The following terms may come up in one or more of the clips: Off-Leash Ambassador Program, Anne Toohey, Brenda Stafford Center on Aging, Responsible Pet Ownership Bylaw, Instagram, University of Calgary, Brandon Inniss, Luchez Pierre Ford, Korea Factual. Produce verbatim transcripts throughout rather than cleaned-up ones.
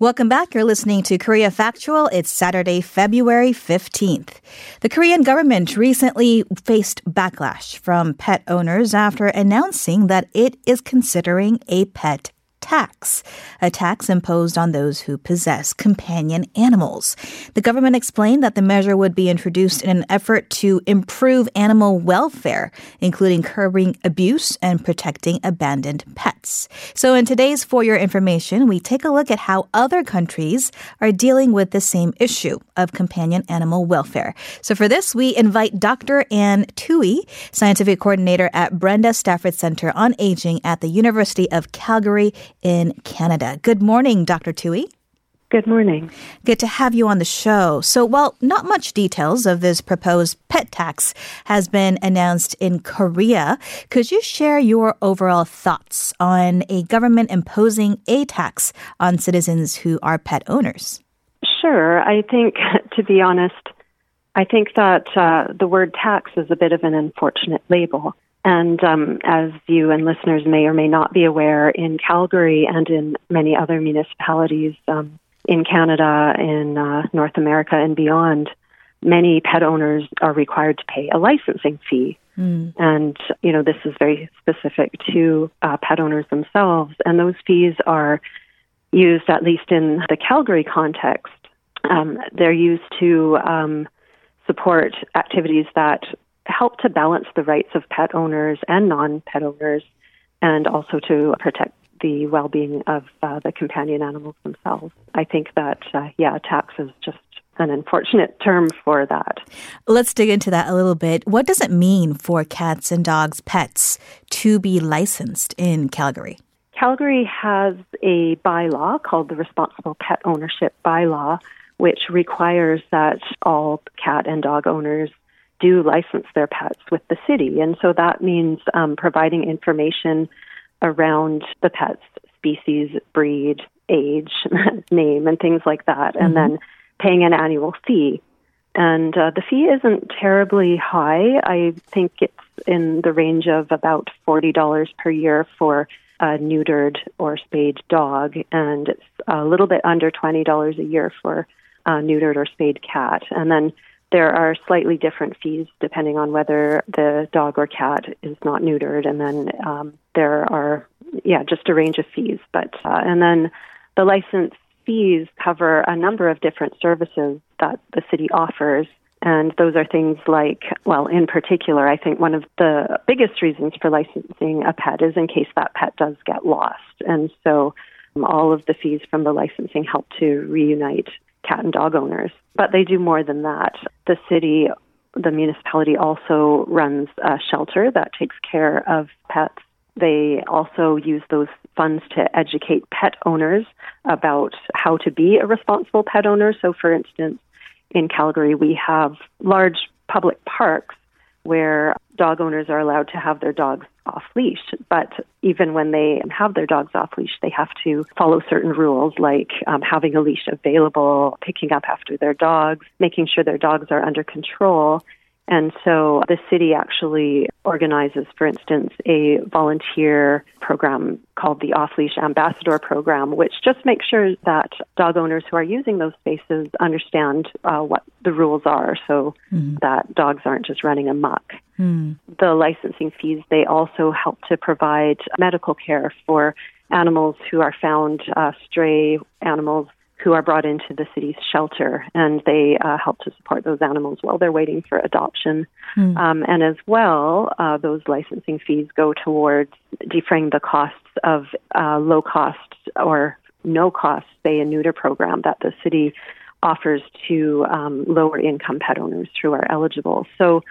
Welcome back. You're listening to Korea Factual. It's Saturday, February fifteenth. The Korean government recently faced backlash from pet owners after announcing that it is considering a pet tax, a tax imposed on those who possess companion animals. The government explained that the measure would be introduced in an effort to improve animal welfare, including curbing abuse and protecting abandoned pets. So in today's For Your Information, we take a look at how other countries are dealing with the same issue of companion animal welfare. So for this, we invite Doctor Anne Toohey, Scientific Coordinator at Brenda Stafford Center on Aging at the University of Calgary in Canada. Good morning, Doctor Toohey. Good morning. Good to have you on the show. So while not much details of this proposed pet tax has been announced in Korea, could you share your overall thoughts on a government imposing a tax on citizens who are pet owners? Sure. I think, to be honest, I think that uh, the word tax is a bit of an unfortunate label. And um, as you and listeners may or may not be aware, in Calgary and in many other municipalities um, in Canada, in uh, North America and beyond, many pet owners are required to pay a licensing fee. Mm. And, you know, this is very specific to uh, pet owners themselves. And those fees are used, at least in the Calgary context, um, they're used to um, support activities that help to balance the rights of pet owners and non-pet owners, and also to protect the well-being of uh, the companion animals themselves. I think that, uh, yeah, tax is just an unfortunate term for that. Let's dig into that a little bit. What does it mean for cats and dogs, pets, to be licensed in Calgary? Calgary has a bylaw called the Responsible Pet Ownership Bylaw, which requires that all cat and dog owners do license their pets with the city. And so that means um, providing information around the pet's species, breed, age, name, and things like that, mm-hmm. and then paying an annual fee. And uh, the fee isn't terribly high. I think it's in the range of about forty dollars per year for a neutered or spayed dog, and it's a little bit under twenty dollars a year for a neutered or spayed cat. And then there are slightly different fees depending on whether the dog or cat is not neutered. And then um, there are, yeah, just a range of fees. But uh, and then the license fees cover a number of different services that the city offers. And those are things like, well, in particular, I think one of the biggest reasons for licensing a pet is in case that pet does get lost. And so um, all of the fees from the licensing help to reunite cat and dog owners. But they do more than that. The city, the municipality also runs a shelter that takes care of pets. They also use those funds to educate pet owners about how to be a responsible pet owner. So, for instance, in Calgary, we have large public parks where dog owners are allowed to have their dogs off-leash. But even when they have their dogs off-leash, they have to follow certain rules like um, having a leash available, picking up after their dogs, making sure their dogs are under control. And so the city actually organizes, for instance, a volunteer program called the Off-Leash Ambassador Program, which just makes sure that dog owners who are using those spaces understand uh, what the rules are so mm. that dogs aren't just running amok. Mm. The licensing fees, they also help to provide medical care for animals who are found, uh, stray animals, who are brought into the city's shelter, and they uh, help to support those animals while they're waiting for adoption. Mm. Um, and as well, uh, those licensing fees go towards defraying the costs of uh, low-cost or no-cost spay and neuter program that the city offers to um, lower-income pet owners who are eligible. So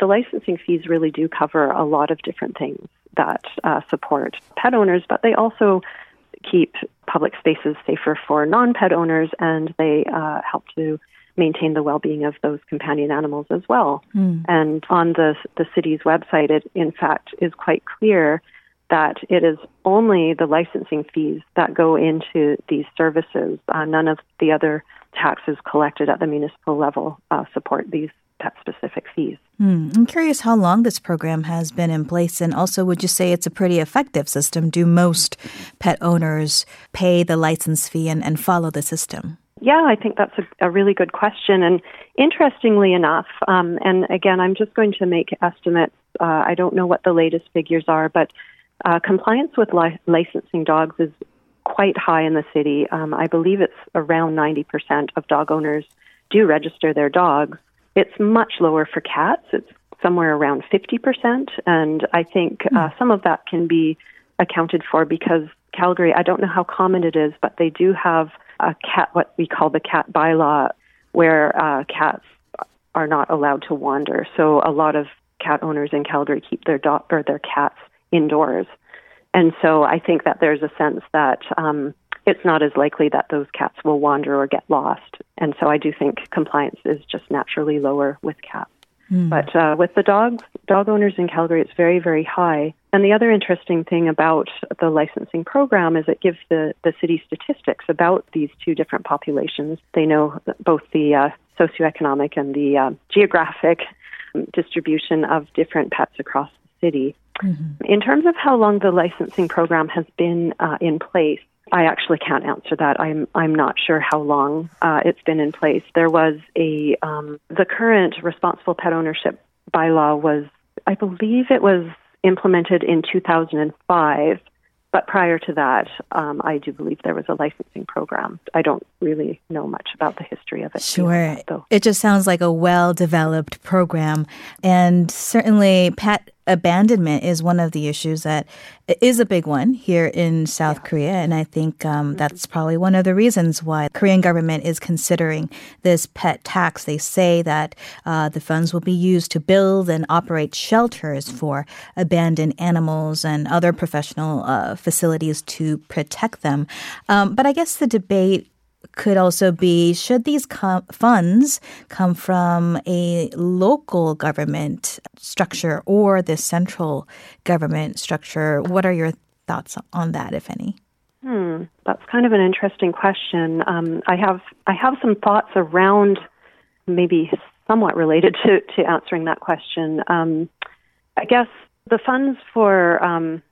the licensing fees really do cover a lot of different things that uh, support pet owners, but they also keep public spaces safer for non-pet owners, and they uh, help to maintain the well-being of those companion animals as well. Mm. And on the the city's website, it in fact is quite clear that it is only the licensing fees that go into these services. Uh, none of the other taxes collected at the municipal level uh, support these pet-specific fees. Hmm. I'm curious how long this program has been in place, and also would you say it's a pretty effective system? Do most pet owners pay the license fee and, and follow the system? Yeah, I think that's a, a really good question. And interestingly enough, um, and again, I'm just going to make estimates. Uh, I don't know what the latest figures are, but uh, compliance with li- licensing dogs is quite high in the city. Um, I believe it's around ninety percent of dog owners do register their dogs. It's much lower for cats. It's somewhere around fifty percent. And I think uh, some of that can be accounted for because Calgary, I don't know how common it is, but they do have a cat, what we call the cat bylaw, where uh, cats are not allowed to wander. So a lot of cat owners in Calgary keep their dog or their cats indoors. And so I think that there's a sense that um, it's not as likely that those cats will wander or get lost. And so I do think compliance is just naturally lower with cats. Mm. But uh, with the dogs, dog owners in Calgary, it's very, very high. And the other interesting thing about the licensing program is it gives the, the city statistics about these two different populations. They know both the uh, socioeconomic and the uh, geographic distribution of different pets across the city. Mm-hmm. In terms of how long the licensing program has been uh, in place, I actually can't answer that. I'm I'm not sure how long uh, it's been in place. There was a um, the current Responsible Pet Ownership Bylaw was, I believe it was implemented in two thousand five, but prior to that, um, I do believe there was a licensing program. I don't really know much about the history of it. Sure, though. It just sounds like a well-developed program, and certainly pet abandonment is one of the issues that is a big one here in South yeah. Korea, and I think um, mm-hmm. that's probably one of the reasons why the Korean government is considering this pet tax. They say that uh, the funds will be used to build and operate shelters for abandoned animals and other professional uh, facilities to protect them. Um, but I guess the debate could also be, should these com- funds come from a local government structure or the central government structure? What are your thoughts on that, if any? Hmm, that's kind of an interesting question. Um, I have I have some thoughts around maybe somewhat related to, to answering that question. Um, I guess the funds for um,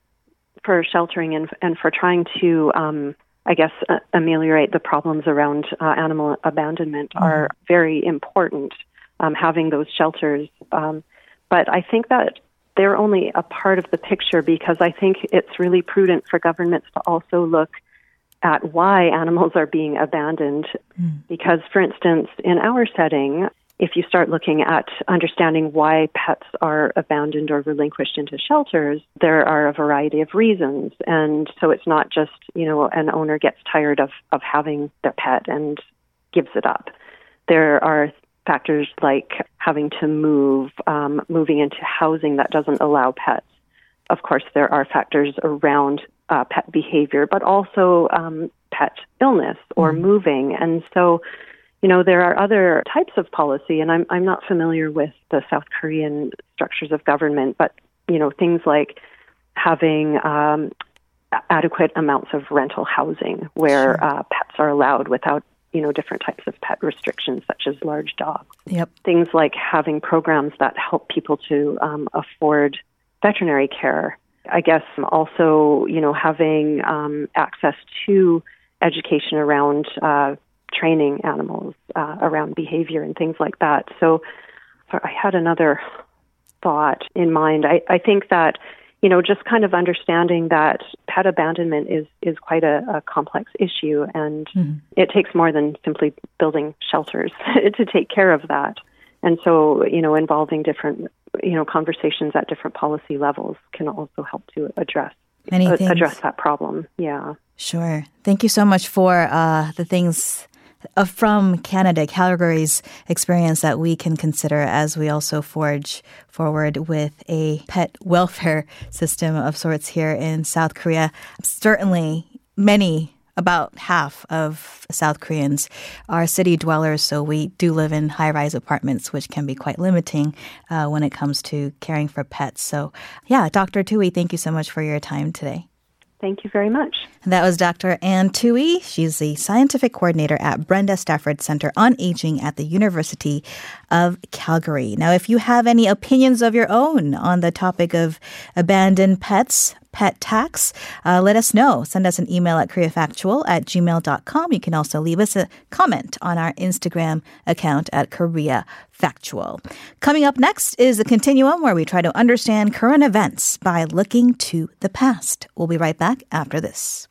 for sheltering and, and for trying to um, I guess, uh, ameliorate the problems around uh, animal abandonment are very important, um, having those shelters. Um, but I think that they're only a part of the picture because I think it's really prudent for governments to also look at why animals are being abandoned. Mm. Because, for instance, in our setting, if you start looking at understanding why pets are abandoned or relinquished into shelters, there are a variety of reasons. And so it's not just, you know, an owner gets tired of, of having their pet and gives it up. There are factors like having to move, um, moving into housing that doesn't allow pets. Of course, there are factors around uh, pet behavior, but also um, pet illness or mm-hmm. moving. And so you know, there are other types of policy, and I'm I'm not familiar with the South Korean structures of government, but, you know, things like having um, adequate amounts of rental housing where uh, pets are allowed without, you know, different types of pet restrictions, such as large dogs. Yep. Things like having programs that help people to um, afford veterinary care. I guess also, you know, having um, access to education around uh training animals uh, around behavior and things like that. So I had another thought in mind. I, I think that, you know, just kind of understanding that pet abandonment is, is quite a, a complex issue, and mm-hmm. it takes more than simply building shelters to take care of that. And so, you know, involving different, you know, conversations at different policy levels can also help to address Many uh, things. address that problem. Yeah. Sure. Thank you so much for uh, the things Uh, from Canada, Calgary's experience that we can consider as we also forge forward with a pet welfare system of sorts here in South Korea. Certainly many, about half of South Koreans are city dwellers, so we do live in high-rise apartments, which can be quite limiting uh, when it comes to caring for pets. So yeah, Doctor Toohey, thank you so much for your time today. Thank you very much. That was Doctor Anne Toohey. She's the scientific coordinator at Brenda Stafford Center on Aging at the University of Calgary. Now, if you have any opinions of your own on the topic of abandoned pets, pet tax, uh, let us know. Send us an email at koreafactual at gmail dot com. You can also leave us a comment on our Instagram account at Korea Factual. Coming up next is The Continuum, where we try to understand current events by looking to the past. We'll be right back after this.